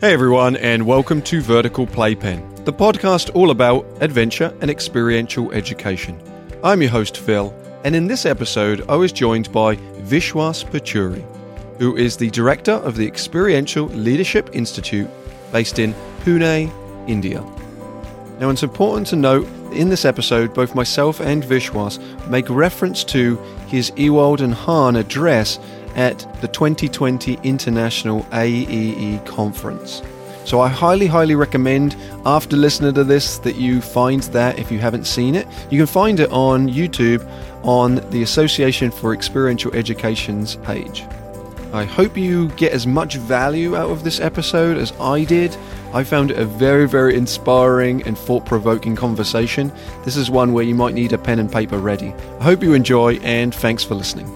Hey everyone, and welcome to Vertical Playpen, the podcast all about adventure and experiential education. I'm your host Phil, and in this episode I was joined by Vishwas Pachuri, who is the director of the Experiential Leadership Institute based in Pune, India. Now, it's important to note in this episode both myself and Vishwas make reference to his Ewald and Hahn address at the 2020 International AEE Conference. So I highly recommend, after listening to this, that you find that if you haven't seen it. You can find it on YouTube on the Association for Experiential Education's page. I hope you get as much value out of this episode as I did. I found it a very inspiring and thought-provoking conversation. This is one where you might need a pen and paper ready. I hope you enjoy, and thanks for listening.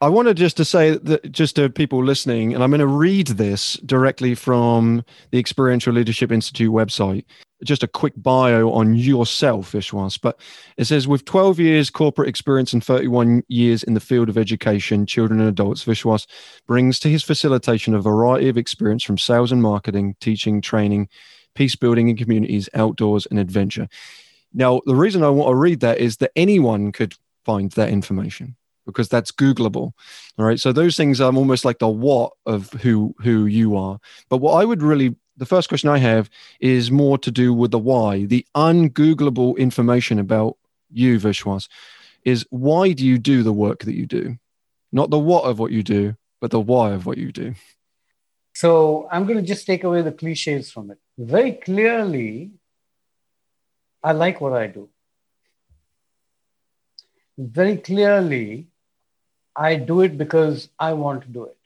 I wanted just to say that, just to people listening, and I'm going to read this directly from the Experiential Leadership Institute website, just a quick bio on yourself, Vishwas, but it says, with 12 years corporate experience and 31 years in the field of education, children and adults, Vishwas brings to his facilitation a variety of experience from sales and marketing, teaching, training, peace building in communities, outdoors and adventure. Now, the reason I want to read that is that anyone could find that information, because that's Googleable. All right. So those things are almost like the what of who you are. But what I would really, the first question I have is more to do with the why, the un-Googleable information about you, Vishwas, is why do you do the work that you do? Not the what of what you do, but the why of what you do. So I'm going to just take away the cliches from it. Very clearly, I like what I do. Very clearly, I do it because I want to do it.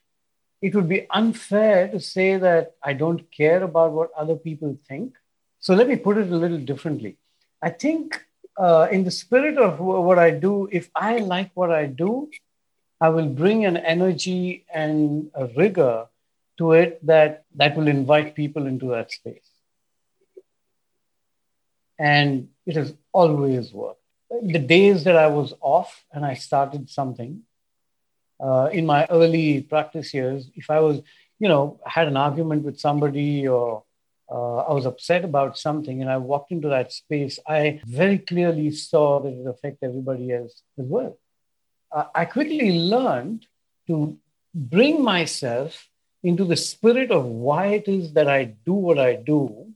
It would be unfair to say that I don't care about what other people think. So let me put it a little differently. I think in the spirit of what I do, if I like what I do, I will bring an energy and a rigor to it that will invite people into that space. And it has always worked. The days that I was off and I started something, in my early practice years, if I was, had an argument with somebody or I was upset about something and I walked into that space, I very clearly saw that it affected everybody else as well. I quickly learned to bring myself into the spirit of why it is that I do what I do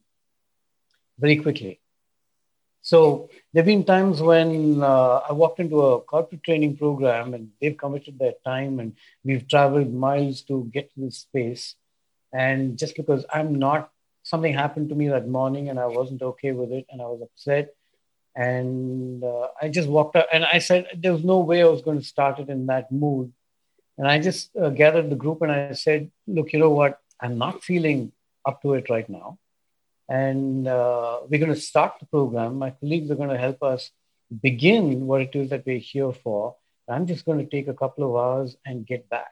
very quickly. So there have been times when I walked into a corporate training program and they've committed their time and we've traveled miles to get to this space. And just because something happened to me that morning and I wasn't okay with it and I was upset. And I just walked out and I said, there was no way I was going to start it in that mood. And I just gathered the group and I said, look, you know what? I'm not feeling up to it right now. And we're going to start the program. My colleagues are going to help us begin what it is that we're here for. I'm just going to take a couple of hours and get back.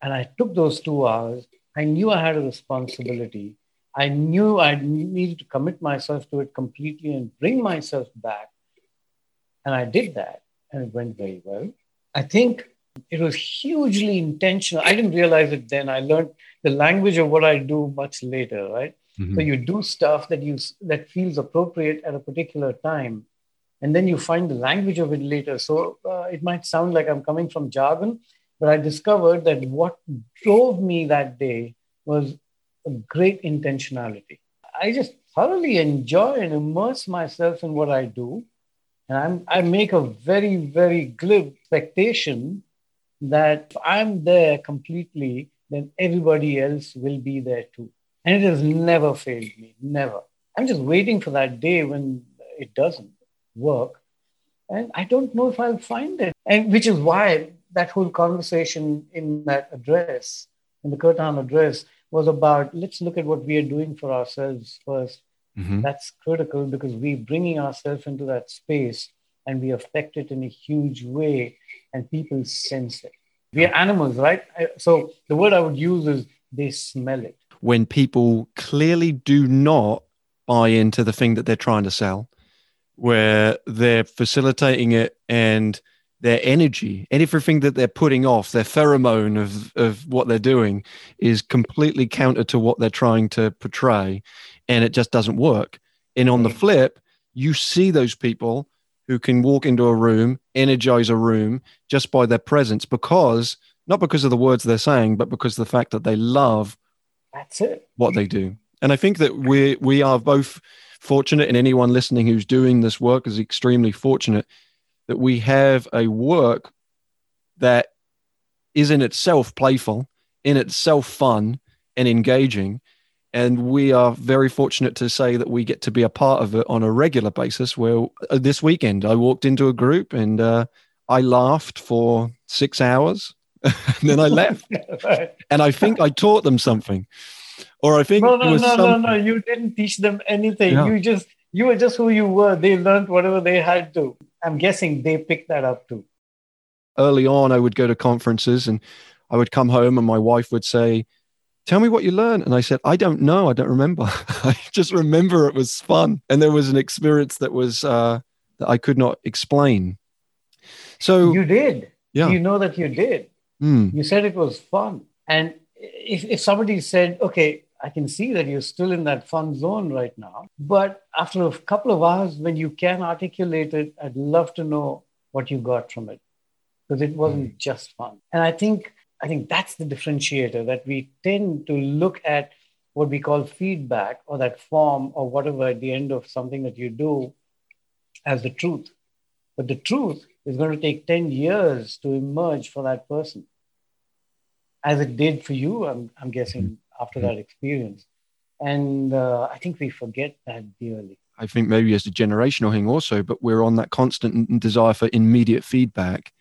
And I took those 2 hours. I knew I had a responsibility. I knew I needed to commit myself to it completely and bring myself back. And I did that, and it went very well. I think it was hugely intentional. I didn't realize it then. I learned the language of what I do much later, right? So you do stuff that feels appropriate at a particular time, and then you find the language of it later. So it might sound like I'm coming from jargon, but I discovered that what drove me that day was a great intentionality. I just thoroughly enjoy and immerse myself in what I do, and I make a very glib expectation that if I'm there completely, then everybody else will be there too. And it has never failed me, never. I'm just waiting for that day when it doesn't work. And I don't know if I'll find it. And which is why that whole conversation in that address, in the Kirtan address, was about, let's look at what we are doing for ourselves first. Mm-hmm. That's critical because we're bringing ourselves into that space and we affect it in a huge way and people sense it. We are animals, right? So the word I would use is they smell it. When people clearly do not buy into the thing that they're trying to sell, where they're facilitating it, and their energy, everything that they're putting off, their pheromone of what they're doing is completely counter to what they're trying to portray, and it just doesn't work. And on the flip, you see those people who can walk into a room, energize a room just by their presence, because not because of the words they're saying, but because of the fact that they love what they do. And I think that we are both fortunate, and anyone listening who's doing this work is extremely fortunate that we have a work that is in itself playful, in itself fun and engaging. And we are very fortunate to say that we get to be a part of it on a regular basis, where this weekend I walked into a group and I laughed for 6 hours and then I left. And I think I taught them something. Or I think No, you didn't teach them anything. Yeah. You were just who you were. They learned whatever they had to. I'm guessing they picked that up too. Early on, I would go to conferences and I would come home and my wife would say, "Tell me what you learned." And I said, "I don't know. I don't remember. I just remember it was fun." And there was an experience that was that I could not explain. So you did. Yeah. You know that you did. Mm. You said it was fun. And if somebody said, "Okay, I can see that you're still in that fun zone right now, but after a couple of hours when you can articulate it, I'd love to know what you got from it, because it wasn't just fun." And I think that's the differentiator, that we tend to look at what we call feedback or that form or whatever at the end of something that you do as the truth. But the truth is going to take 10 years to emerge for that person, as it did for you, I'm guessing, after that experience. And I think we forget that dearly. I think maybe it's a generational thing also, but we're on that constant desire for immediate feedback,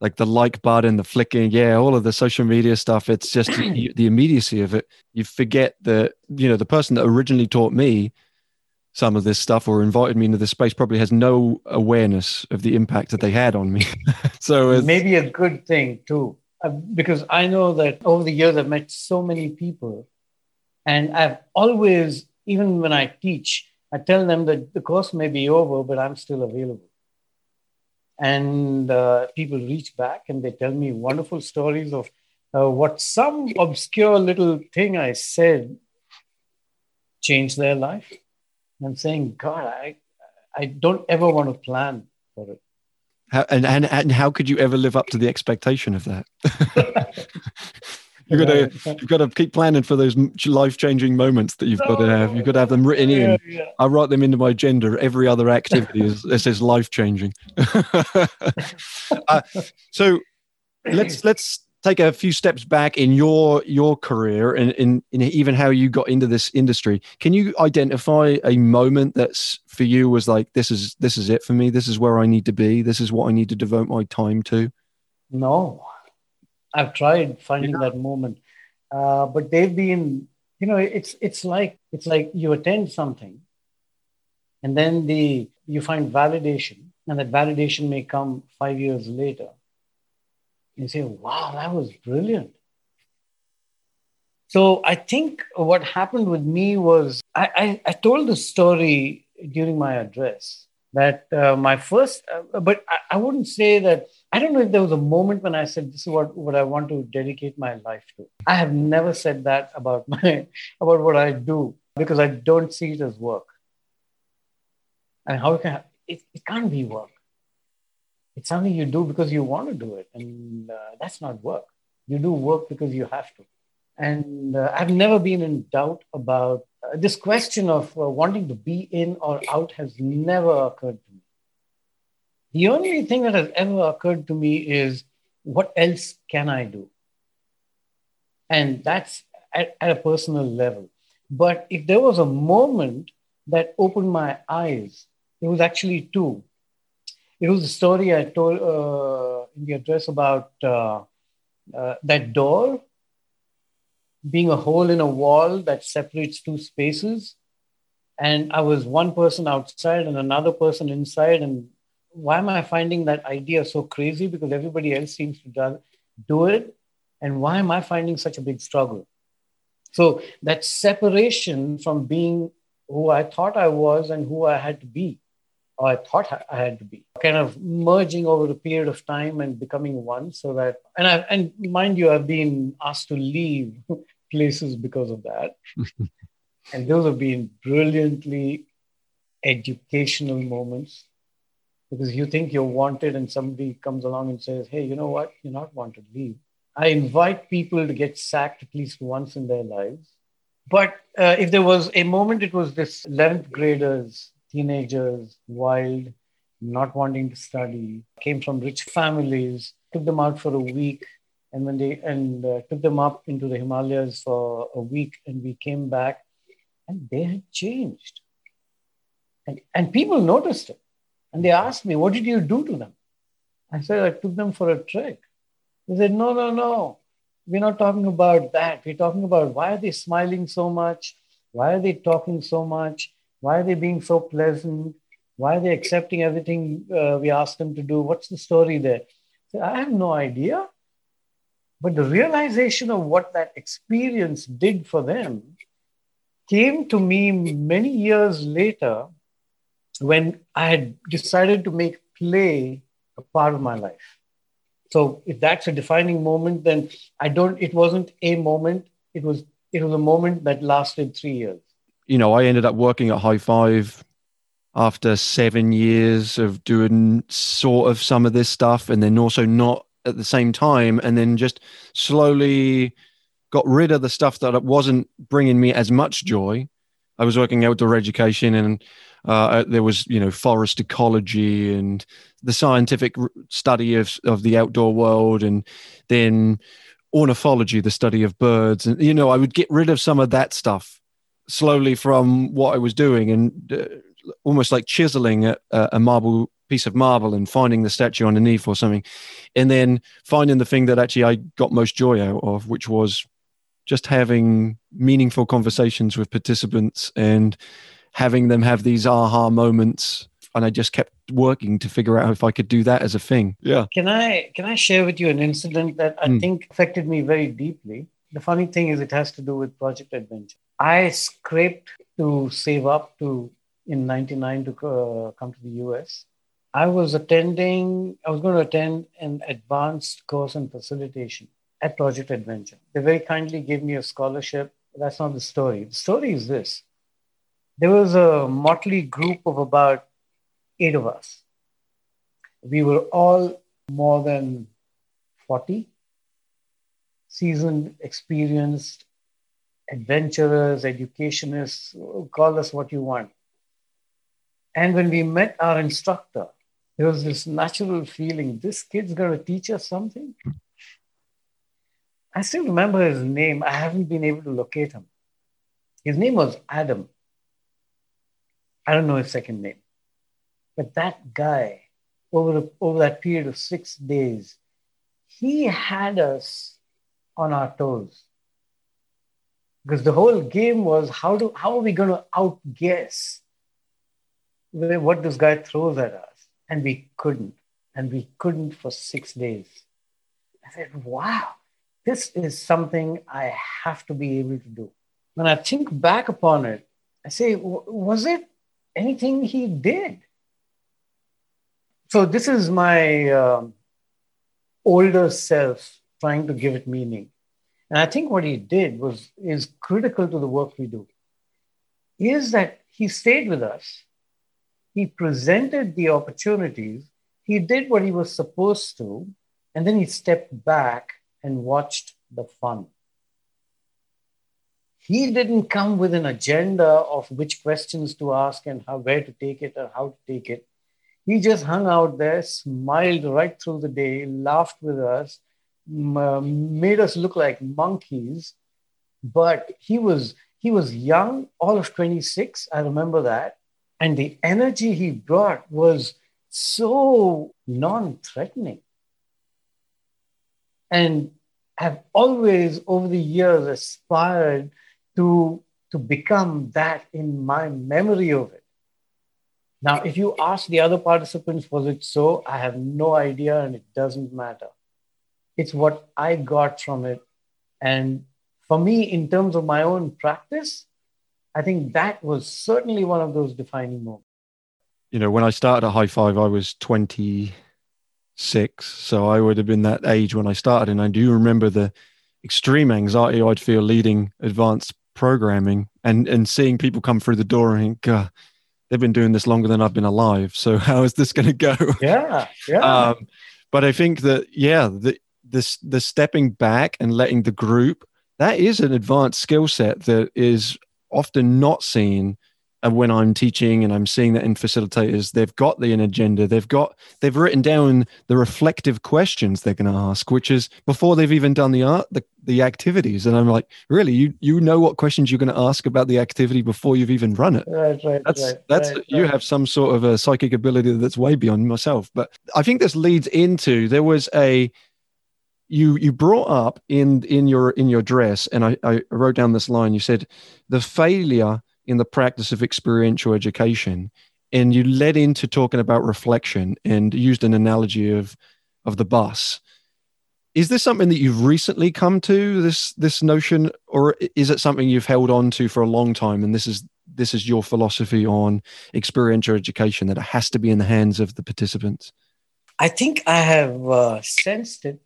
like the like button, the flicking, all of the social media stuff. It's just the immediacy of it. You forget that, the person that originally taught me some of this stuff or invited me into this space probably has no awareness of the impact that they had on me. So it's maybe a good thing too. Because I know that over the years, I've met so many people, and I've always, even when I teach, I tell them that the course may be over, but I'm still available. And people reach back and they tell me wonderful stories of what some obscure little thing I said changed their life. And I'm saying, God, I don't ever want to plan for it. And how could you ever live up to the expectation of that? You've got to keep planning for those life-changing moments that you've got to have. You've got to have them written in. Yeah. I write them into my agenda. Every other activity is life-changing. So let's take a few steps back in your career and in even how you got into this industry. Can you identify a moment that's for you was like, this is it for me. This is where I need to be. This is what I need to devote my time to. No, I've tried finding that moment, but they've been, it's like you attend something and then you find validation, and that validation may come 5 years later. You say, wow, that was brilliant. So I think what happened with me was, I told the story during my address that my first, but I wouldn't say that, I don't know if there was a moment when I said, this is what I want to dedicate my life to. I have never said that about what I do, because I don't see it as work. And how can it can't be work. It's something you do because you want to do it. And that's not work. You do work because you have to. And I've never been in doubt about this question of wanting to be in or out has never occurred to me. The only thing that has ever occurred to me is, what else can I do? And that's at a personal level. But if there was a moment that opened my eyes, it was actually two. It was a story I told in the address about that door being a hole in a wall that separates two spaces. And I was one person outside and another person inside. And why am I finding that idea so crazy? Because everybody else seems to do it. And why am I finding such a big struggle? So that separation from being who I thought I was and who I had to be. I thought I had to be, kind of merging over a period of time and becoming one. So that, and mind you, I've been asked to leave places because of that. And those have been brilliantly educational moments, because you think you're wanted and somebody comes along and says, hey, you know what? You're not wanted, leave. I invite people to get sacked at least once in their lives. But if there was a moment, it was this 11th graders, teenagers, wild, not wanting to study, came from rich families, took them out for a week. And when they took them up into the Himalayas for a week, and we came back and they had changed. And people noticed it. And they asked me, what did you do to them? I said, I took them for a trek. They said, no. We're not talking about that. We're talking about why are they smiling so much? Why are they talking so much? Why are they being so pleasant? Why are they accepting everything we ask them to do? What's the story there? So I have no idea. But the realization of what that experience did for them came to me many years later when I had decided to make play a part of my life. So if that's a defining moment, then it wasn't a moment. It was a moment that lasted 3 years. You know, I ended up working at High Five after 7 years of doing sort of some of this stuff, and then also not at the same time, and then just slowly got rid of the stuff that wasn't bringing me as much joy. I was working outdoor education, and there was, you know, forest ecology and the scientific study of the outdoor world, and then ornithology, the study of birds. And, you know, I would get rid of some of that stuff slowly from what I was doing, and almost like chiseling a marble piece of marble and finding the statue underneath or something, and then finding the thing that actually I got most joy out of, which was just having meaningful conversations with participants and having them have these aha moments. And I just kept working to figure out if I could do that as a thing. Yeah. Can I share with you an incident that I think affected me very deeply? The funny thing is, it has to do with Project Adventure. I scraped to save up to, in 99, to come to the US. I was going to attend an advanced course in facilitation at Project Adventure. They very kindly gave me a scholarship. That's not the story. The story is this. There was a motley group of about 8 of us. We were all more than 40, seasoned, experienced, adventurers, educationists, call us what you want. And when we met our instructor, there was this natural feeling, this kid's going to teach us something. I still remember his name. I haven't been able to locate him. His name was Adam. I don't know his second name. But that guy, over that period of 6 days, he had us on our toes. Because the whole game was, how are we going to outguess what this guy throws at us? And we couldn't. And we couldn't for 6 days. I said, wow. This is something I have to be able to do. When I think back upon it, I say, was it anything he did? So this is my older self trying to give it meaning. And I think what he did is critical to the work we do, is that he stayed with us. He presented the opportunities. He did what he was supposed to. And then he stepped back and watched the fun. He didn't come with an agenda of which questions to ask and where to take it or how to take it. He just hung out there, smiled right through the day, laughed with us, made us look like monkeys. But he was young, all of 26, I remember that. And the energy he brought was so non-threatening. And have always, over the years, aspired to become that in my memory of it. Now, if you ask the other participants, was it so? I have no idea, and it doesn't matter. It's what I got from it. And for me, in terms of my own practice, I think that was certainly one of those defining moments. you know, when I started at High Five, I was 26. So I would have been that age when I started. And I do remember the extreme anxiety I'd feel leading advanced programming and seeing people come through the door and think, they've been doing this longer than I've been alive. So how is this going to go? Yeah. But I think that, the stepping back and letting the group, that is an advanced skill set that is often not seen. And when I'm teaching and I'm seeing that in facilitators, they've got an agenda. They've written down the reflective questions they're going to ask, which is before they've even done the activities. And I'm like, really, you know what questions you're going to ask about the activity before you've even run it. Right. You have some sort of a psychic ability that's way beyond myself. But I think this leads into, there was a, you brought up in your address, and I wrote down this line. You said the failure in the practice of experiential education, and you led into talking about reflection and used an analogy of the bus. Is this something that you've recently come to, this notion, or is it something you've held on to for a long time? And this is your philosophy on experiential education, that it has to be in the hands of the participants. I think I have sensed it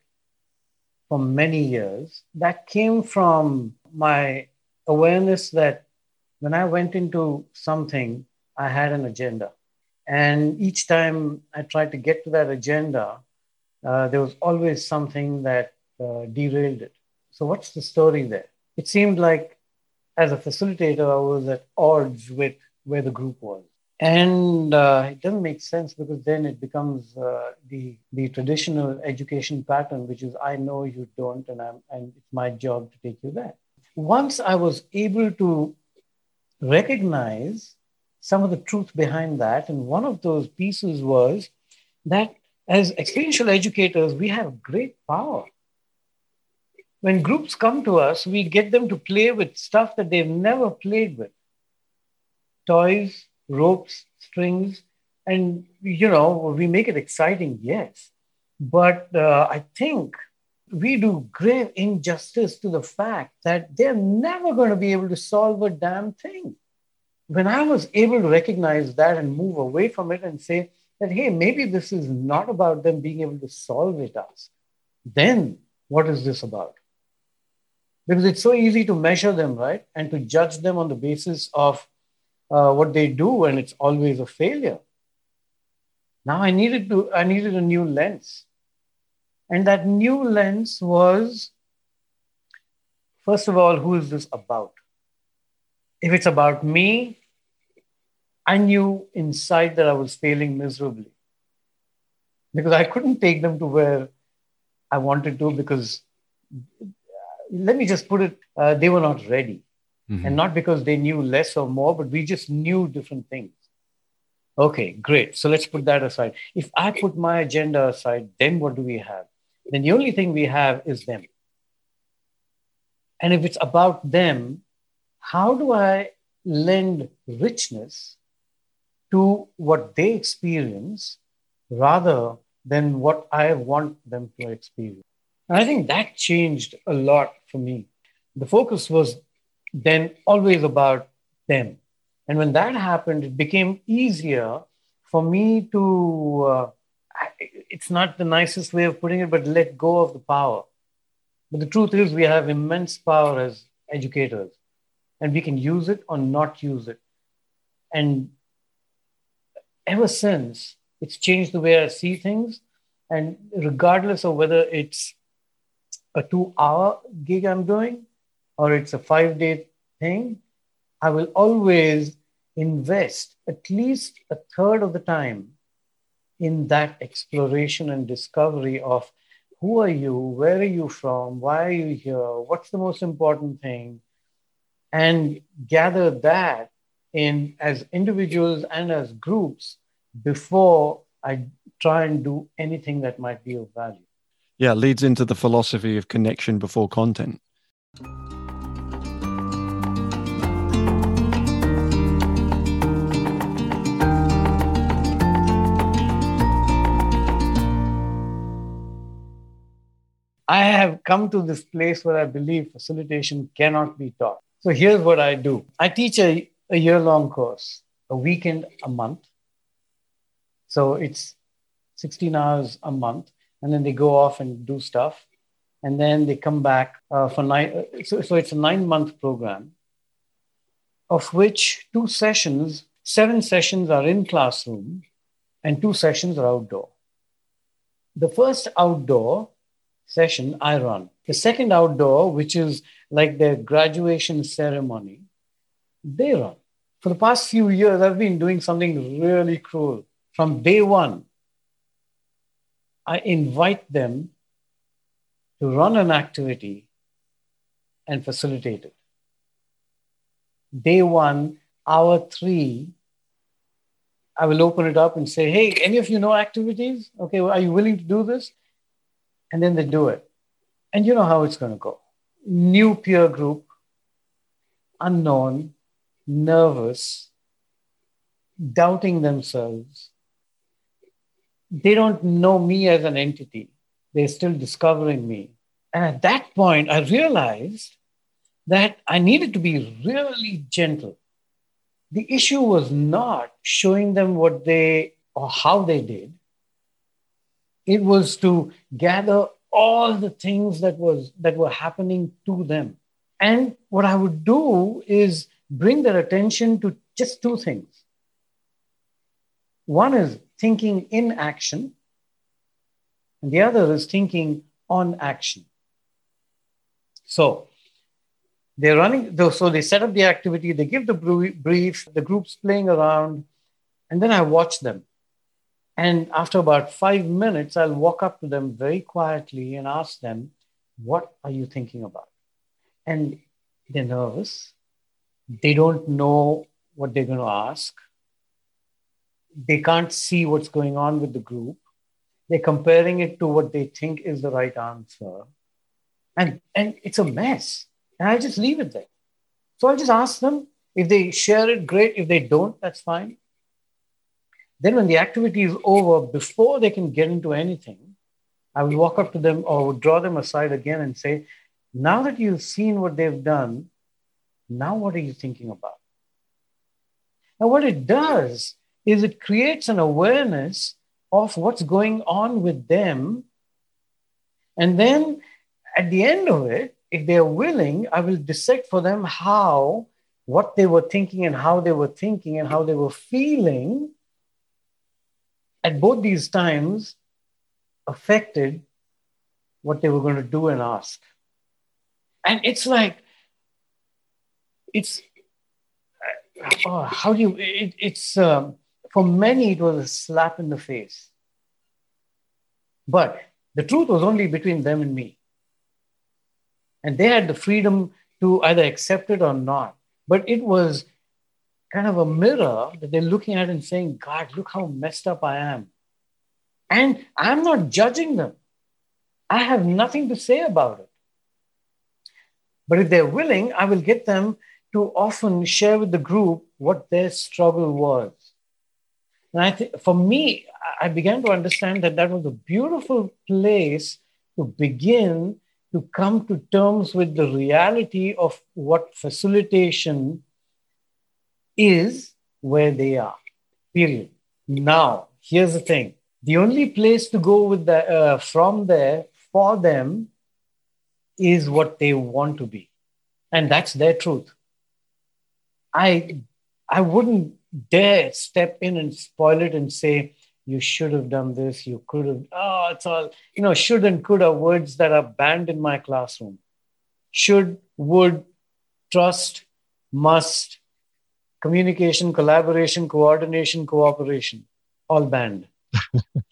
for many years. That came from my awareness that when I went into something, I had an agenda. And each time I tried to get to that agenda, there was always something that derailed it. So what's the story there? It seemed like as a facilitator, I was at odds with where the group was. And it doesn't make sense, because then it becomes the traditional education pattern, which is, I know you don't, and it's my job to take you there. Once I was able to recognize some of the truth behind that. And one of those pieces was that as experiential educators, we have great power. When groups come to us, we get them to play with stuff that they've never played with. Toys, ropes, strings, and we make it exciting, yes. But I think we do grave injustice to the fact that they're never going to be able to solve a damn thing. When I was able to recognize that and move away from it and say that, hey, maybe this is not about them being able to solve it us, then what is this about? Because it's so easy to measure them, right? And to judge them on the basis of what they do, and it's always a failure. Now I needed a new lens. And that new lens was, first of all, who is this about? If it's about me, I knew inside that I was failing miserably, because I couldn't take them to where I wanted to, because, let me just put it, they were not ready. Mm-hmm. And not because they knew less or more, but we just knew different things. Okay, great. So let's put that aside. If I put my agenda aside, then what do we have? Then the only thing we have is them. And if it's about them, how do I lend richness to what they experience rather than what I want them to experience? And I think that changed a lot for me. The focus was then always about them. And when that happened, it became easier for me to, it's not the nicest way of putting it, but let go of the power. But the truth is, we have immense power as educators, and we can use it or not use it. And ever since, it's changed the way I see things. And regardless of whether it's a 2-hour gig I'm doing, or it's a 5-day thing, I will always invest at least a third of the time in that exploration and discovery of who are you, where are you from, why are you here, what's the most important thing, and gather that in as individuals and as groups before I try and do anything that might be of value. Yeah, leads into the philosophy of connection before content. I have come to this place where I believe facilitation cannot be taught. So here's what I do. I teach a year-long course, a weekend a month, So it's 16 hours a month, and then they go off and do stuff, and then they come back for 9. So it's a 9-month program, of which 7 sessions are in classroom, and 2 sessions are outdoor. The first outdoor session I run. The second outdoor, which is like their graduation ceremony, they run. For the past few years, I've been doing something really cool. From day one, I invite them to run an activity and facilitate it. Day one, hour 3, I will open it up and say, hey, any of you know activities? Okay, well, are you willing to do this? And then they do it. And you know how it's going to go. New peer group, unknown, nervous, doubting themselves. They don't know me as an entity. They're still discovering me. And at that point, I realized that I needed to be really gentle. The issue was not showing them what they or how they did. It was to gather all the things that were happening to them. And what I would do is bring their attention to just 2 things. One is thinking in action, and the other is thinking on action. So they're running, so they set up the activity, they give the brief, the group's playing around, and then I watch them. And after about 5 minutes, I'll walk up to them very quietly and ask them, what are you thinking about? And they're nervous. They don't know what they're going to ask. They can't see what's going on with the group. They're comparing it to what they think is the right answer. And it's a mess. And I just leave it there. So I just ask them. If they share it, great. If they don't, that's fine. Then when the activity is over, before they can get into anything, I will walk up to them or draw them aside again and say, now that you've seen what they've done, now what are you thinking about? Now what it does is it creates an awareness of what's going on with them. And then at the end of it, if they're willing, I will dissect for them what they were thinking and how they were thinking and how they were feeling at both these times affected what they were going to do and ask. And it's like, for many, it was a slap in the face. But the truth was only between them and me. And they had the freedom to either accept it or not. But it was kind of a mirror that they're looking at and saying, God, look how messed up I am. And I'm not judging them. I have nothing to say about it. But if they're willing, I will get them to often share with the group what their struggle was. And for me, I began to understand that was a beautiful place to begin to come to terms with the reality of what facilitation is where they are, period. Now, here's the thing. The only place to go with from there for them is what they want to be. And that's their truth. I wouldn't dare step in and spoil it and say, you should have done this, you could have, it's all, should and could are words that are banned in my classroom. Should, would, trust, must, communication, collaboration, coordination, cooperation, all banned.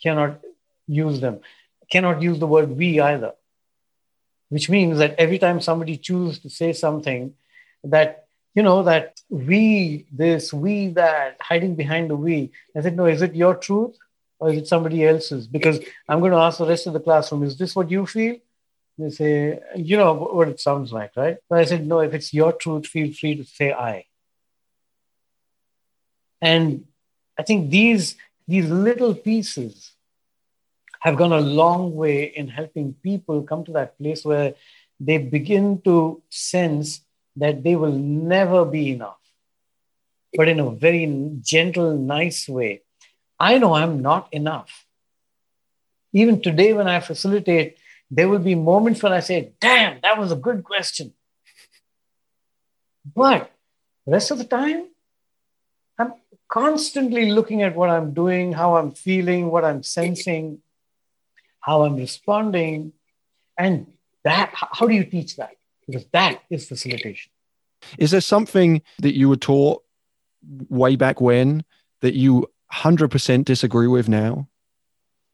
Cannot use them. Cannot use the word we either, which means that every time somebody chooses to say something that we this, we that, hiding behind the we, I said, no, is it your truth or is it somebody else's? Because I'm going to ask the rest of the classroom, is this what you feel? They say, you know what it sounds like, right? But I said, no, if it's your truth, feel free to say I. And I think these little pieces have gone a long way in helping people come to that place where they begin to sense that they will never be enough. But in a very gentle, nice way, I know I'm not enough. Even today when I facilitate, there will be moments when I say, damn, that was a good question. But the rest of the time, I'm constantly looking at what I'm doing, how I'm feeling, what I'm sensing, how I'm responding. And that, how do you teach that? Because that is facilitation. Is there something that you were taught way back when that you 100% disagree with now?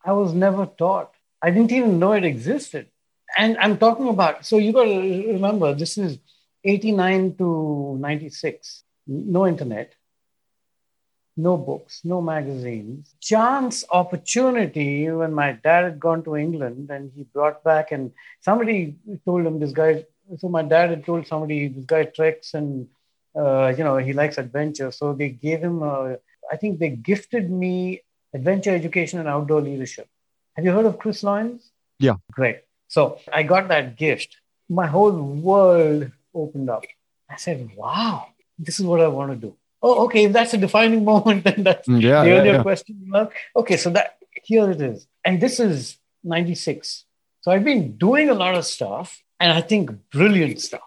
I was never taught. I didn't even know it existed. And I'm talking about, so you got to remember, this is 89 to 96. No internet, no books, no magazines. Chance opportunity when my dad had gone to England and he brought back and somebody told him this guy, so my dad had told somebody, this guy treks and, he likes adventure. So they gave him, I think they gifted me Adventure Education and Outdoor Leadership. Have you heard of Chris Lyons? Yeah. Great. So I got that gift. My whole world opened up. I said, wow, this is what I want to do. Oh, okay. If that's a defining moment, then that's the earlier question. Okay. So that here it is. And this is 96. So I've been doing a lot of stuff and I think brilliant stuff.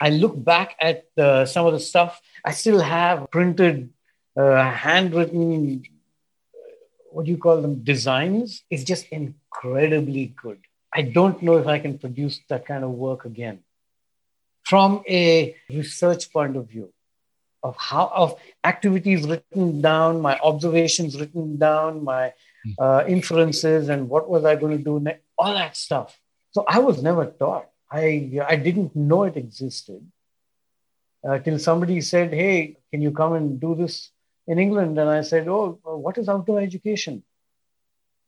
I look back at some of the stuff. I still have printed, handwritten, what do you call them, designs. It's just incredibly good. I don't know if I can produce that kind of work again. From a research point of view, of activities written down, my observations written down, my inferences and what was I going to do next, all that stuff. So I was never taught. I didn't know it existed till somebody said, hey, can you come and do this in England? And I said, oh, what is outdoor education?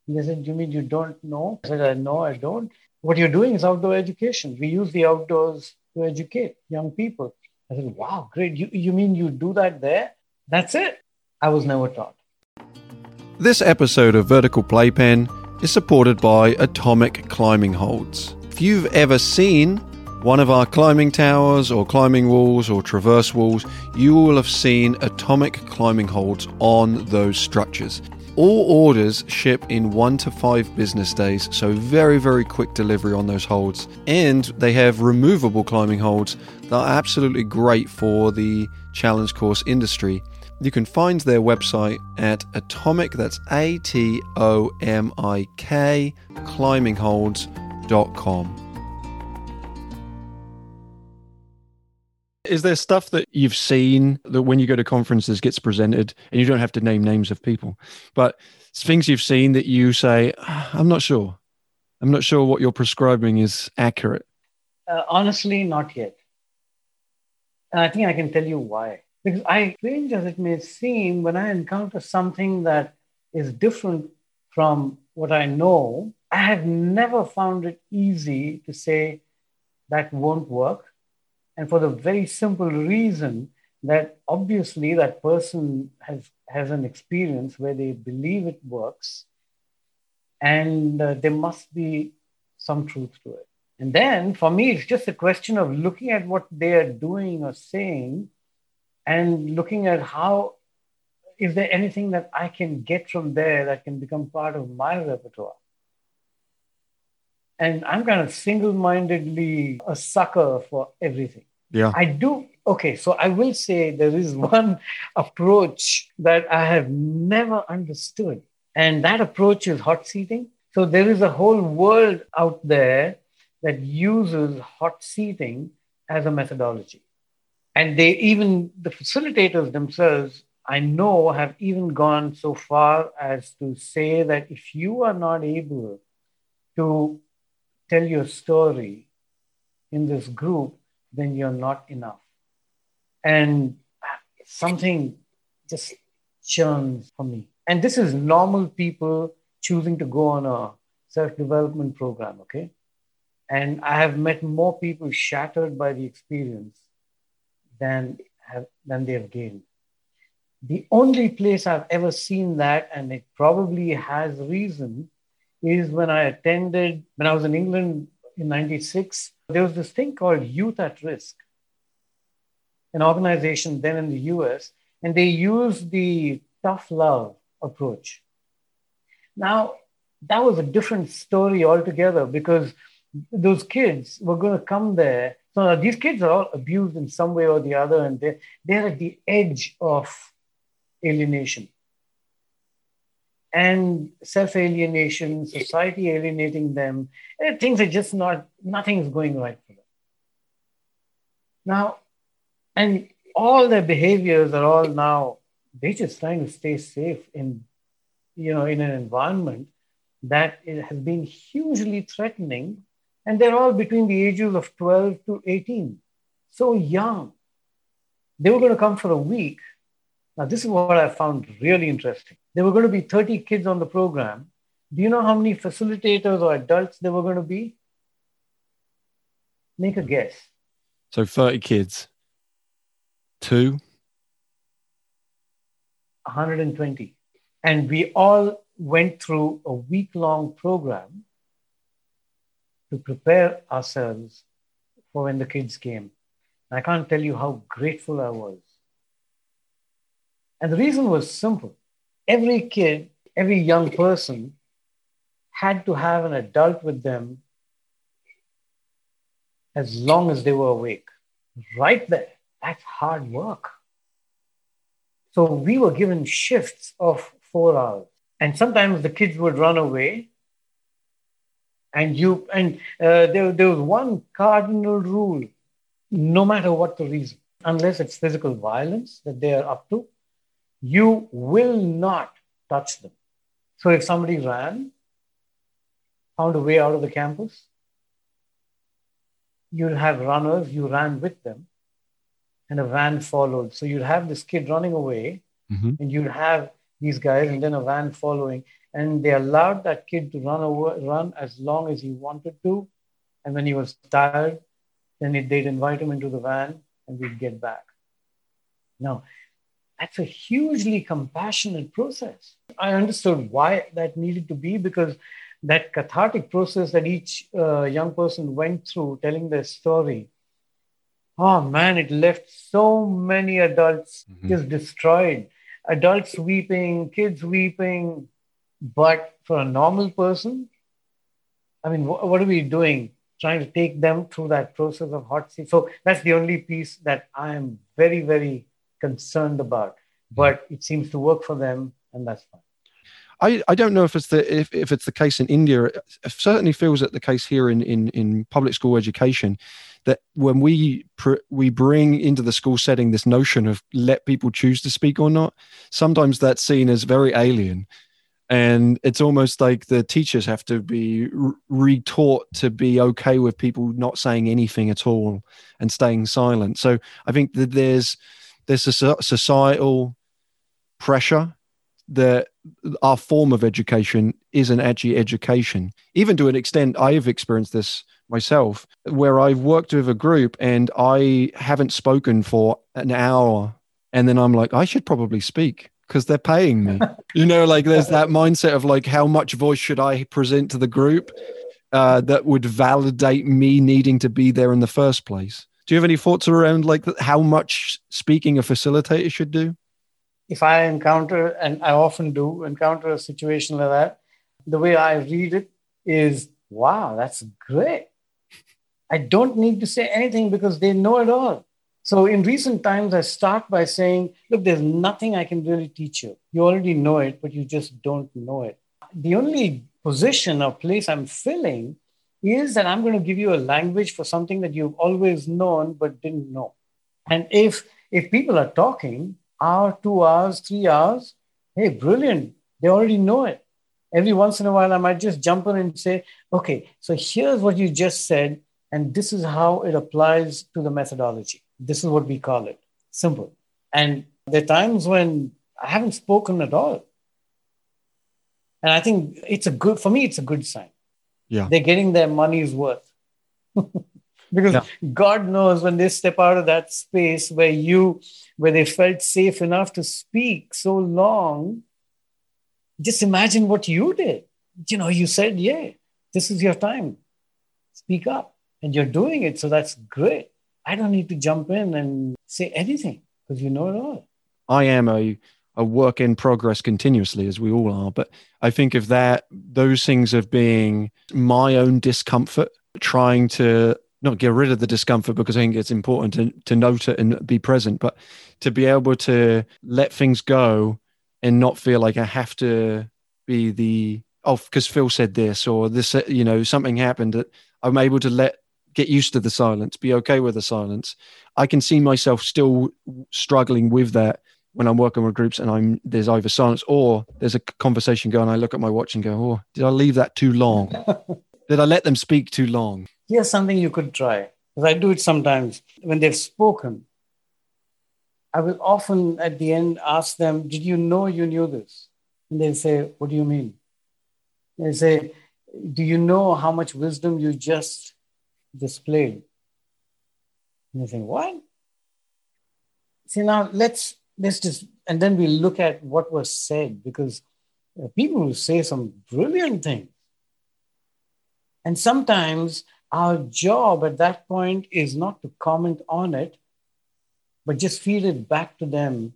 And they said, you mean you don't know? I said, no, I don't. What you're doing is outdoor education. We use the outdoors to educate young people. I said, wow, great. You mean you do that there? That's it. I was never taught. This episode of Vertical Playpen is supported by Atomic Climbing Holds. If you've ever seen one of our climbing towers or climbing walls or traverse walls, you will have seen Atomic Climbing Holds on those structures. All orders ship in 1 to 5 business days, so very, very quick delivery on those holds. And they have removable climbing holds that are absolutely great for the challenge course industry. You can find their website at Atomic, that's Atomik, climbingholds.com. Is there stuff that you've seen that when you go to conferences gets presented, and you don't have to name names of people, but things you've seen that you say, I'm not sure what you're prescribing is accurate? Honestly, not yet. And I think I can tell you why. Because strange as it may seem, when I encounter something that is different from what I know, I have never found it easy to say that won't work. And for the very simple reason that obviously that person has an experience where they believe it works, and there must be some truth to it. And then for me, it's just a question of looking at what they are doing or saying and looking at how, is there anything that I can get from there that can become part of my repertoire? And I'm kind of single-mindedly a sucker for everything. Yeah, I do. Okay, so I will say there is one approach that I have never understood. And that approach is hot seating. So there is a whole world out there that uses hot seating as a methodology. And the facilitators themselves, I know, have even gone so far as to say that if you are not able to tell your story in this group, then you're not enough. And something just churns for me. And this is normal people choosing to go on a self-development program, okay? And I have met more people shattered by the experience than they have gained. The only place I've ever seen that, and it probably has reason, is when I was in England in 96, there was this thing called Youth at Risk, an organization then in the US, and they used the tough love approach. Now, that was a different story altogether because those kids were going to come there. So these kids are all abused in some way or the other, and they're at the edge of alienation. And self-alienation, society alienating them, things are just nothing's going right for them. Now, and all their behaviors are all now, they're just trying to stay safe in, you know, in an environment that has been hugely threatening. And they're all between the ages of 12 to 18, so young. They were going to come for a week. Now, this is what I found really interesting. There were going to be 30 kids on the program. Do you know how many facilitators or adults there were going to be? Make a guess. So 30 kids, 120. And we all went through a week-long program to prepare ourselves for when the kids came. And I can't tell you how grateful I was. And the reason was simple. Every kid, every young person had to have an adult with them as long as they were awake. Right there. That's hard work. So we were given shifts of 4 hours. And sometimes the kids would run away. And there was one cardinal rule, no matter what the reason, unless it's physical violence that they are up to, you will not touch them. So if somebody ran, found a way out of the campus, you'll have runners, you ran with them, and a van followed. So you'll have this kid running away, and you'll have these guys, and then a van following. And they allowed that kid to run as long as he wanted to. And when he was tired, then they'd invite him into the van and we'd get back. Now, that's a hugely compassionate process. I understood why that needed to be, because that cathartic process that each young person went through telling their story, oh man, it left so many adults just destroyed. Adults weeping, kids weeping. But for a normal person, I mean, what are we doing? Trying to take them through that process of hot seat. So that's the only piece that I am very, very concerned about. But it seems to work for them, and that's fine. I don't know if it's the case in India. It certainly feels that the case here in public school education, that when we bring into the school setting this notion of let people choose to speak or not, sometimes that's seen as very alien. And it's almost like the teachers have to be retaught to be okay with people not saying anything at all and staying silent. So I think that there's a societal pressure that our form of education isn't actually education. Even to an extent, I have experienced this myself, where I've worked with a group and I haven't spoken for an hour. And then I'm like, I should probably speak, because they're paying me, you know, like there's that mindset of like, how much voice should I present to the group that would validate me needing to be there in the first place? Do you have any thoughts around like how much speaking a facilitator should do? If I encounter, and I often do encounter a situation like that, the way I read it is, wow, that's great. I don't need to say anything because they know it all. So in recent times, I start by saying, look, there's nothing I can really teach you. You already know it, but you just don't know it. The only position or place I'm filling is that I'm going to give you a language for something that you've always known but didn't know. And if people are talking hour, 2 hours, 3 hours, hey, brilliant. They already know it. Every once in a while, I might just jump in and say, okay, so here's what you just said, and this is how it applies to the methodology. This is what we call it. Simple. And there are times when I haven't spoken at all. And I think it's a good sign. Yeah. They're getting their money's worth. Because God knows when they step out of that space where they felt safe enough to speak so long, just imagine what you did. You know, you said, yeah, this is your time. Speak up. And you're doing it. So that's great. I don't need to jump in and say anything because you know it all. I am a a work in progress continuously, as we all are. But I think of that, those things of being my own discomfort, trying to not get rid of the discomfort, because I think it's important to note it and be present, but to be able to let things go and not feel like I have to be the, oh, because Phil said this or this, you know, something happened, that I'm able to get used to the silence, be okay with the silence. I can see myself still struggling with that when I'm working with groups and there's either silence or there's a conversation going. I look at my watch and go, oh, did I leave that too long? Did I let them speak too long? Here's something you could try, because I do it sometimes. When they've spoken, I will often at the end ask them, did you know you knew this? And they'll say, what do you mean? They say, do you know how much wisdom you just displayed? And they say, what? See, now let's just, and then we look at what was said, because people will say some brilliant things. And sometimes our job at that point is not to comment on it, but just feed it back to them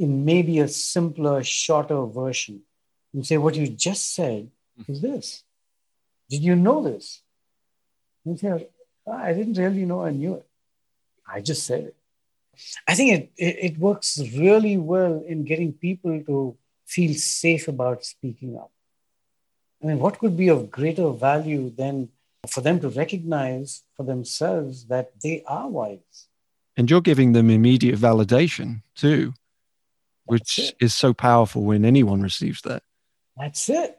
in maybe a simpler, shorter version. And say, what you just said is this. Did you know this? And you say, I didn't really know I knew it. I just said it. I think it works really well in getting people to feel safe about speaking up. I mean, what could be of greater value than for them to recognize for themselves that they are wise? And you're giving them immediate validation too, which is so powerful when anyone receives that. That's it.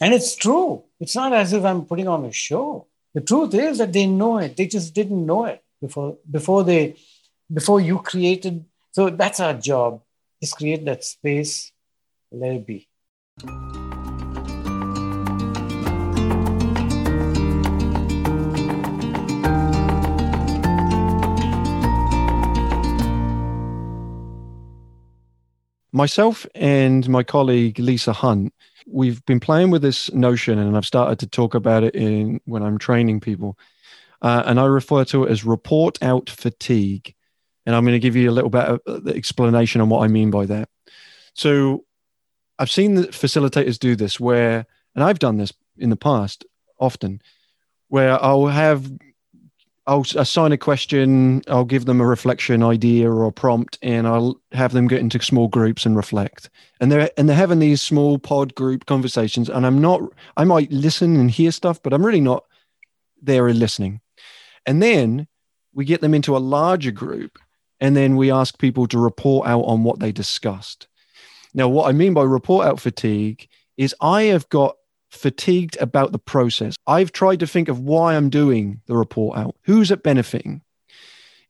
And it's true. It's not as if I'm putting on a show. The truth is that they know it. They just didn't know it before you created. So that's our job, is create that space, let it be. Myself and my colleague, Lisa Hunt, we've been playing with this notion, and I've started to talk about it when I'm training people. And I refer to it as report out fatigue. And I'm going to give you a little bit of the explanation on what I mean by that. So I've seen the facilitators do this where, and I've done this in the past often, where I'll assign a question, I'll give them a reflection idea or a prompt, and I'll have them get into small groups and reflect. And they're having these small pod group conversations, and I might listen and hear stuff, but I'm really not there and listening. And then we get them into a larger group, and then we ask people to report out on what they discussed. Now, what I mean by report out fatigue is I have got fatigued about the process. I've tried to think of why I'm doing the report out. Who's it benefiting?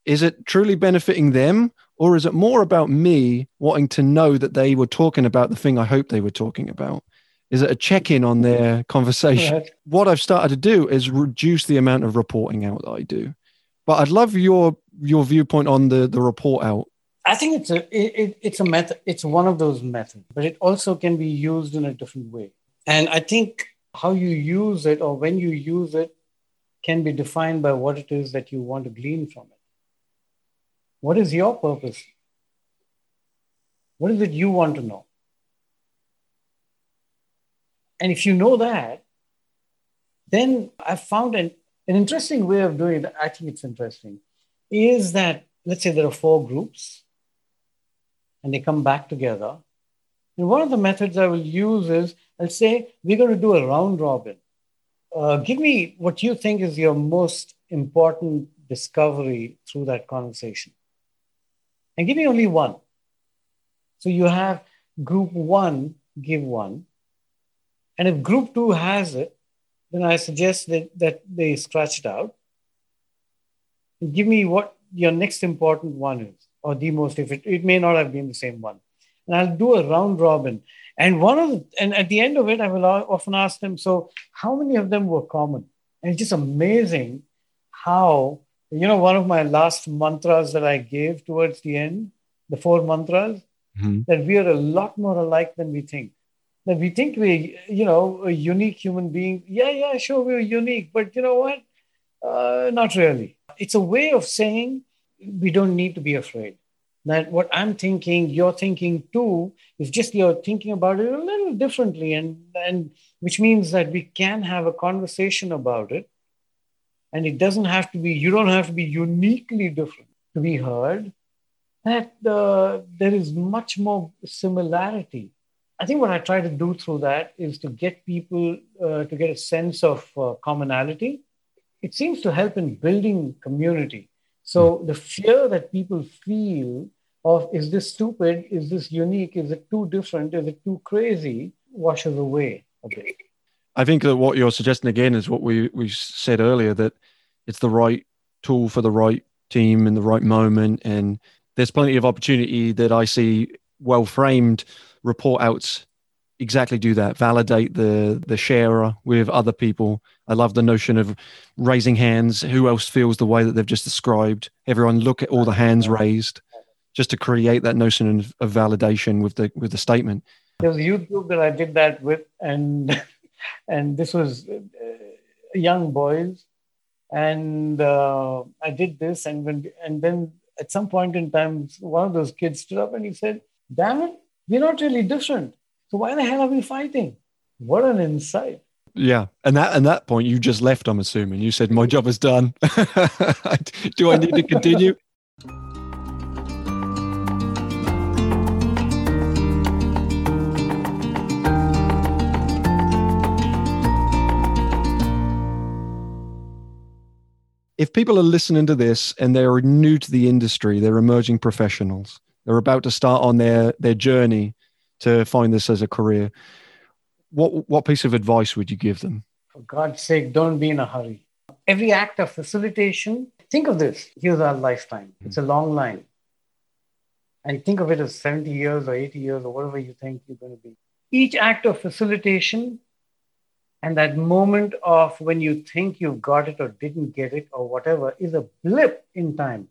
Is it truly benefiting them? Or is it more about me wanting to know that they were talking about the thing I hope they were talking about? Is it a check-in on their conversation? Right. What I've started to do is reduce the amount of reporting out that I do. But I'd love your viewpoint on the report out. I think it's a method. It's one of those methods, but it also can be used in a different way. And I think how you use it or when you use it can be defined by what it is that you want to glean from it. What is your purpose? What is it you want to know? And if you know that, then I've found an interesting way of doing it. I think it's interesting, is that, let's say there are four groups and they come back together. And one of the methods I will use is, I'll say, we're going to do a round robin. Give me what you think is your most important discovery through that conversation. And give me only one. So you have group one, give one. And if group two has it, then I suggest that they scratch it out. And give me what your next important one is, or the most, if it may not have been the same one. And I'll do a round robin. And and at the end of it, I will often ask them, so how many of them were common? And it's just amazing how, you know, one of my last mantras that I gave towards the end, the four mantras, that we are a lot more alike than we think. That we think we're, you know, a unique human being. Yeah, sure, we're unique, but you know what? Not really. It's a way of saying we don't need to be afraid. that what I'm thinking, you're thinking too, is just you're thinking about it a little differently, and which means that we can have a conversation about it. And it doesn't have to be, you don't have to be uniquely different to be heard, that there is much more similarity. I think what I try to do through that is to get people to get a sense of commonality. It seems to help in building community. So the fear that people feel of, is this stupid? Is this unique? Is it too different? Is it too crazy? Washes away a bit. I think that what you're suggesting again is what we said earlier, that it's the right tool for the right team in the right moment. And there's plenty of opportunity that I see well-framed report outs exactly do that, validate the sharer with other people. I love the notion of raising hands. Who else feels the way that they've just described? Everyone look at all the hands raised, just to create that notion of validation with the statement. There was a youth group that I did that with, and this was young boys, and I did this, and then at some point in time, one of those kids stood up and he said, "Damn it, we're not really different. So why the hell are we fighting?" What an insight. Yeah. And that point you just left, I'm assuming. You said, my job is done. Do I need to continue? If people are listening to this and they're new to the industry, they're emerging professionals, they're about to start on their journey to find this as a career, what piece of advice would you give them? For God's sake, don't be in a hurry. Every act of facilitation, think of this. Here's our lifetime. It's a long line. And think of it as 70 years or 80 years or whatever you think you're going to be. Each act of facilitation and that moment of when you think you've got it or didn't get it or whatever is a blip in time.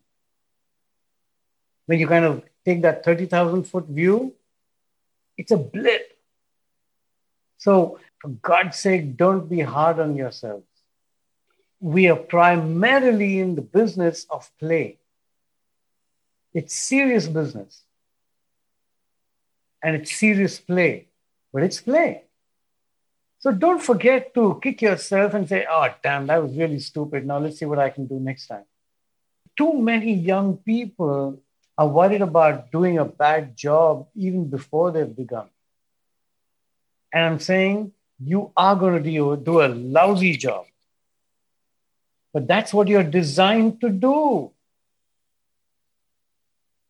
When you kind of take that 30,000 foot view, it's a blip. So for God's sake, don't be hard on yourselves. We are primarily in the business of play. It's serious business. And it's serious play, but it's play. So don't forget to kick yourself and say, oh, damn, that was really stupid. Now let's see what I can do next time. Too many young people are worried about doing a bad job even before they've begun. And I'm saying you are going to do a lousy job. But that's what you're designed to do.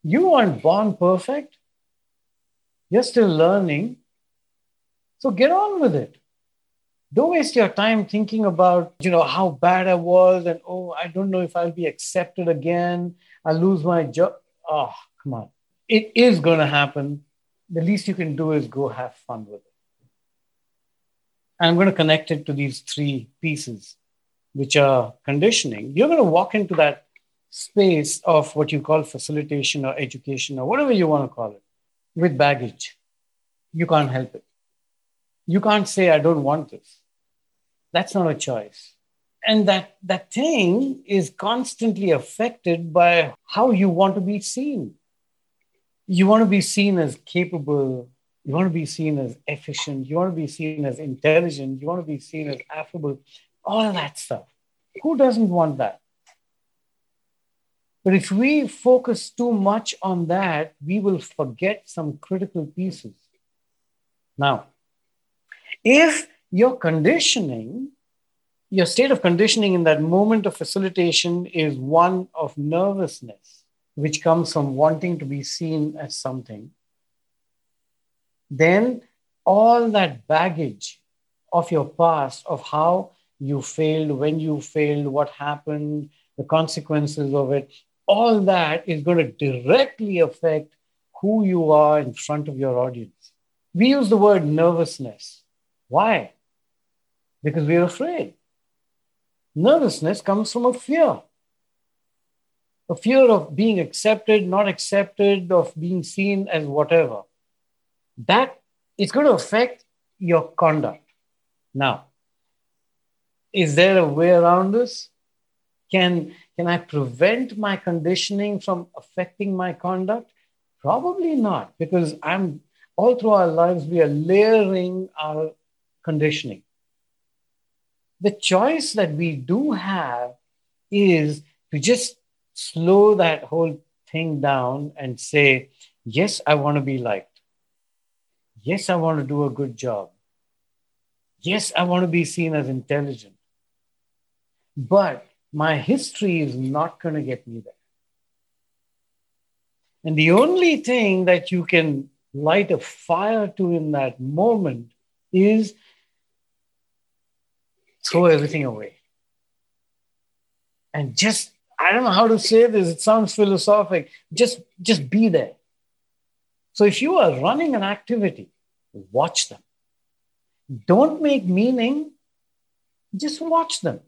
You aren't born perfect. You're still learning. So get on with it. Don't waste your time thinking about, how bad I was and, oh, I don't know if I'll be accepted again. I'll lose my job. Oh, come on. It is going to happen. The least you can do is go have fun with it. I'm going to connect it to these three pieces, which are conditioning. You're going to walk into that space of what you call facilitation or education or whatever you want to call it with baggage. You can't help it. You can't say, I don't want this. That's not a choice. And that thing is constantly affected by how you want to be seen. You want to be seen as capable. You want to be seen as efficient. You want to be seen as intelligent. You want to be seen as affable. All that stuff. Who doesn't want that? But if we focus too much on that, we will forget some critical pieces. Now, if your conditioning, your state of conditioning in that moment of facilitation is one of nervousness, which comes from wanting to be seen as something, then all that baggage of your past, of how you failed, when you failed, what happened, the consequences of it, all that is going to directly affect who you are in front of your audience. We use the word nervousness. Why? Because we're afraid. Nervousness comes from a fear of being accepted, not accepted, of being seen as whatever. That is going to affect your conduct. Now, is there a way around this? Can I prevent my conditioning from affecting my conduct? Probably not, because all through our lives, we are layering our conditioning. The choice that we do have is to just slow that whole thing down and say, yes, I want to be liked. Yes, I want to do a good job. Yes, I want to be seen as intelligent. But my history is not going to get me there. And the only thing that you can light a fire to in that moment is throw everything away. And just, I don't know how to say this, it sounds philosophic, just be there. So if you are running an activity, watch them. Don't make meaning, just watch them.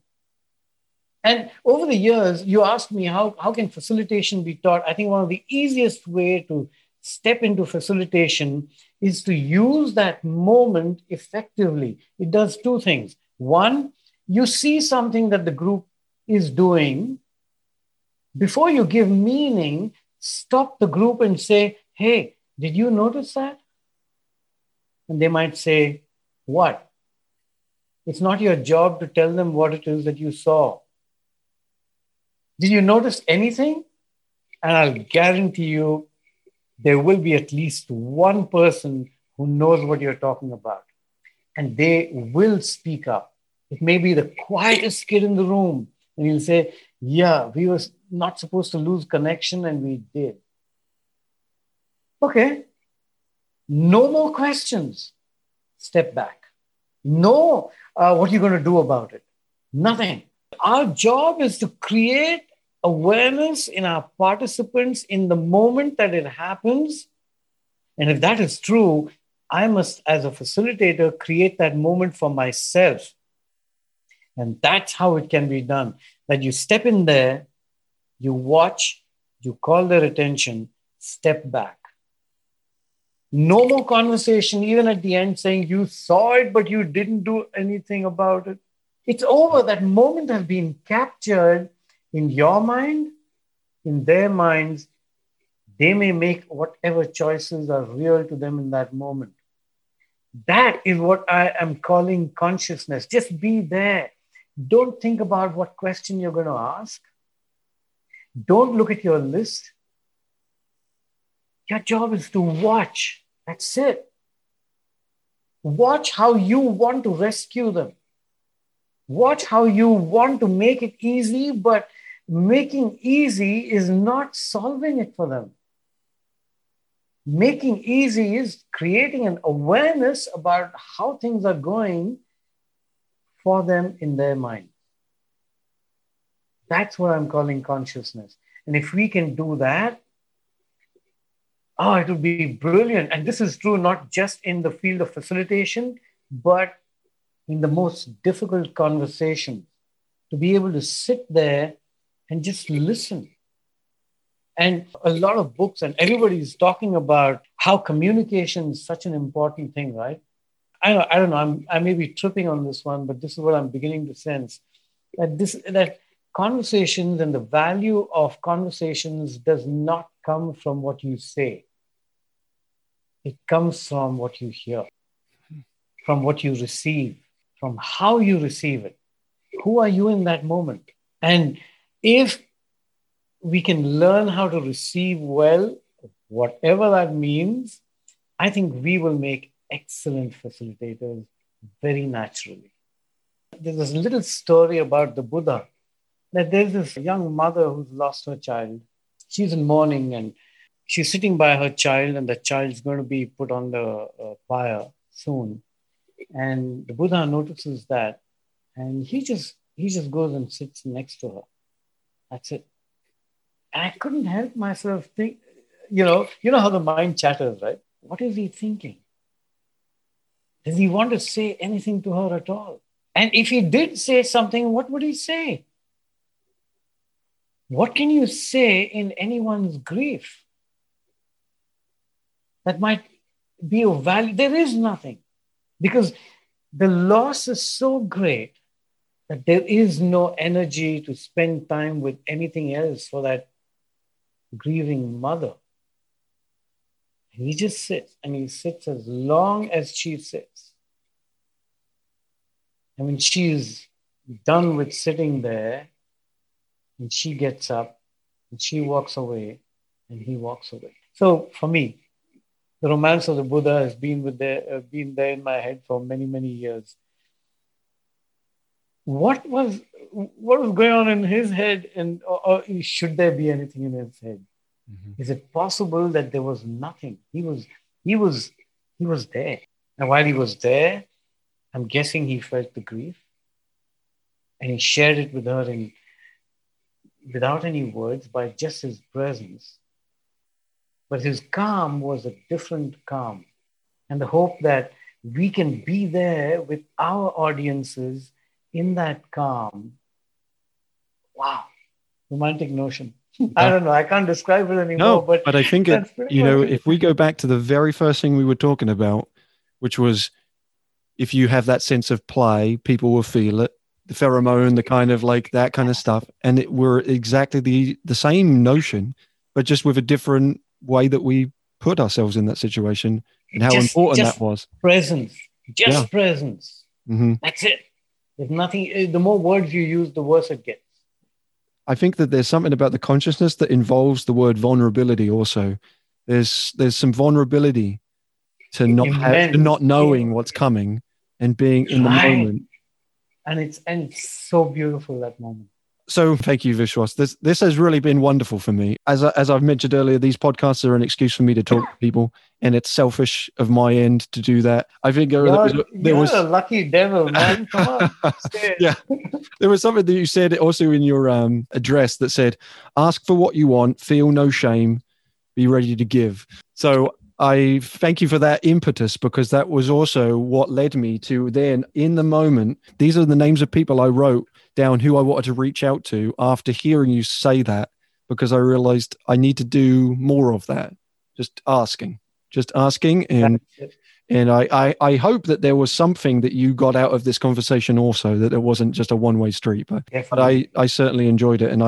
And over the years, you asked me how can facilitation be taught? I think one of the easiest way to step into facilitation is to use that moment effectively. It does two things. One, you see something that the group is doing. Before you give meaning, stop the group and say, hey, did you notice that? And they might say, what? It's not your job to tell them what it is that you saw. Did you notice anything? And I'll guarantee you, there will be at least one person who knows what you're talking about. And they will speak up. It may be the quietest kid in the room. And he'll say, yeah, we were not supposed to lose connection and we did. Okay, no more questions. Step back. No, what are you going to do about it? Nothing. Our job is to create awareness in our participants in the moment that it happens. And if that is true, I must, as a facilitator, create that moment for myself. And that's how it can be done. That you step in there, you watch, you call their attention, step back. No more conversation, even at the end saying, you saw it, but you didn't do anything about it. It's over. That moment has been captured in your mind, in their minds. They may make whatever choices are real to them in that moment. That is what I am calling consciousness. Just be there. Don't think about what question you're going to ask. Don't look at your list. Your job is to watch. That's it. Watch how you want to rescue them. Watch how you want to make it easy, but making easy is not solving it for them. Making easy is creating an awareness about how things are going for them in their mind. That's what I'm calling consciousness. And if we can do that, oh, it would be brilliant. And this is true not just in the field of facilitation, but in the most difficult conversation, to be able to sit there and just listen. And a lot of books and everybody's talking about how communication is such an important thing, right? I don't know, I may be tripping on this one, but this is what I'm beginning to sense. That conversations and the value of conversations does not come from what you say. It comes from what you hear, from what you receive, from how you receive it. Who are you in that moment? And if we can learn how to receive well, whatever that means, I think we will make excellent facilitators very naturally. There's this little story about the Buddha, that there's this young mother who's lost her child. She's in mourning and she's sitting by her child, and the child's going to be put on the pyre soon. And the Buddha notices that, and he just goes and sits next to her. That's it. And I couldn't help myself think, you know how the mind chatters, right? What is he thinking? Does he want to say anything to her at all? And if he did say something, what would he say? What can you say in anyone's grief that might be of value? There is nothing, because the loss is so great that there is no energy to spend time with anything else for that grieving mother. And he just sits, and he sits as long as she sits. And when she's done with sitting there, and she gets up, and she walks away, and he walks away. So for me, the romance of the Buddha has been there in my head for many, many years. What was going on in his head, and or should there be anything in his head? Mm-hmm. Is it possible that there was nothing? He was there, and while he was there, I'm guessing he felt the grief, and he shared it with her, and without any words, by just his presence. But his calm was a different calm, and the hope that we can be there with our audiences in that calm. Wow, romantic notion. I don't know, I can't describe it anymore. No, but I think, if we go back to the very first thing we were talking about, which was, if you have that sense of play, people will feel it, the pheromone, the kind of like that kind of stuff. And it were exactly the same notion, but just with a different way that we put ourselves in that situation and how important that was. Presence, presence. Mm-hmm. That's it. There's nothing, the more words you use, the worse it gets. I think that there's something about the consciousness that involves the word vulnerability also. There's some vulnerability to not knowing what's coming and being in the moment. And it's so beautiful, that moment. So thank you, Vishwas. This has really been wonderful for me. As I've mentioned earlier, these podcasts are an excuse for me to talk to people, and it's selfish of my end to do that. I think you're a lucky devil, man. Come on. Yeah. There was something that you said also in your address that said, ask for what you want, feel no shame, be ready to give. So I thank you for that impetus, because that was also what led me to then, in the moment, these are the names of people I wrote down who I wanted to reach out to after hearing you say that, because I realized I need to do more of that. Just asking. And I hope that there was something that you got out of this conversation also, that it wasn't just a one-way street, but I certainly enjoyed it. And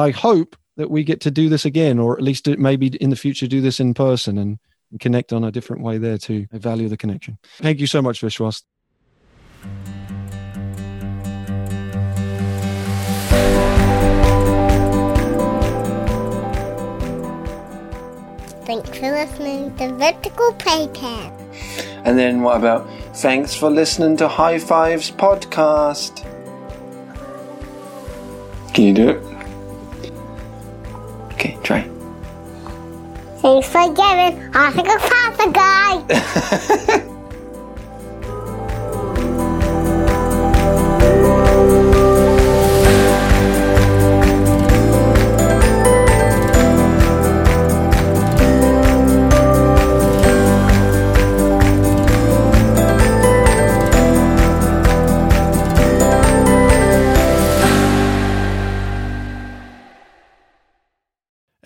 I hope that we get to do this again, or at least maybe in the future, do this in person and connect on a different way there too. I value the connection. Thank you so much, Vishwas. Thanks for listening to Vertical Playpen. And then what about, thanks for listening to High Five's podcast. Can you do it? Okay, try. Thanks for giving Article Papa Guy.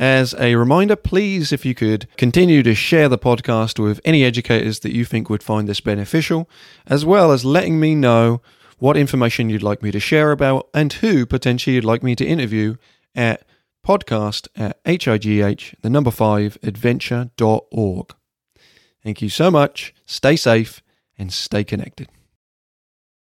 As a reminder, please, if you could continue to share the podcast with any educators that you think would find this beneficial, as well as letting me know what information you'd like me to share about and who potentially you'd like me to interview at podcast@high5adventure.org. Thank you so much. Stay safe and stay connected.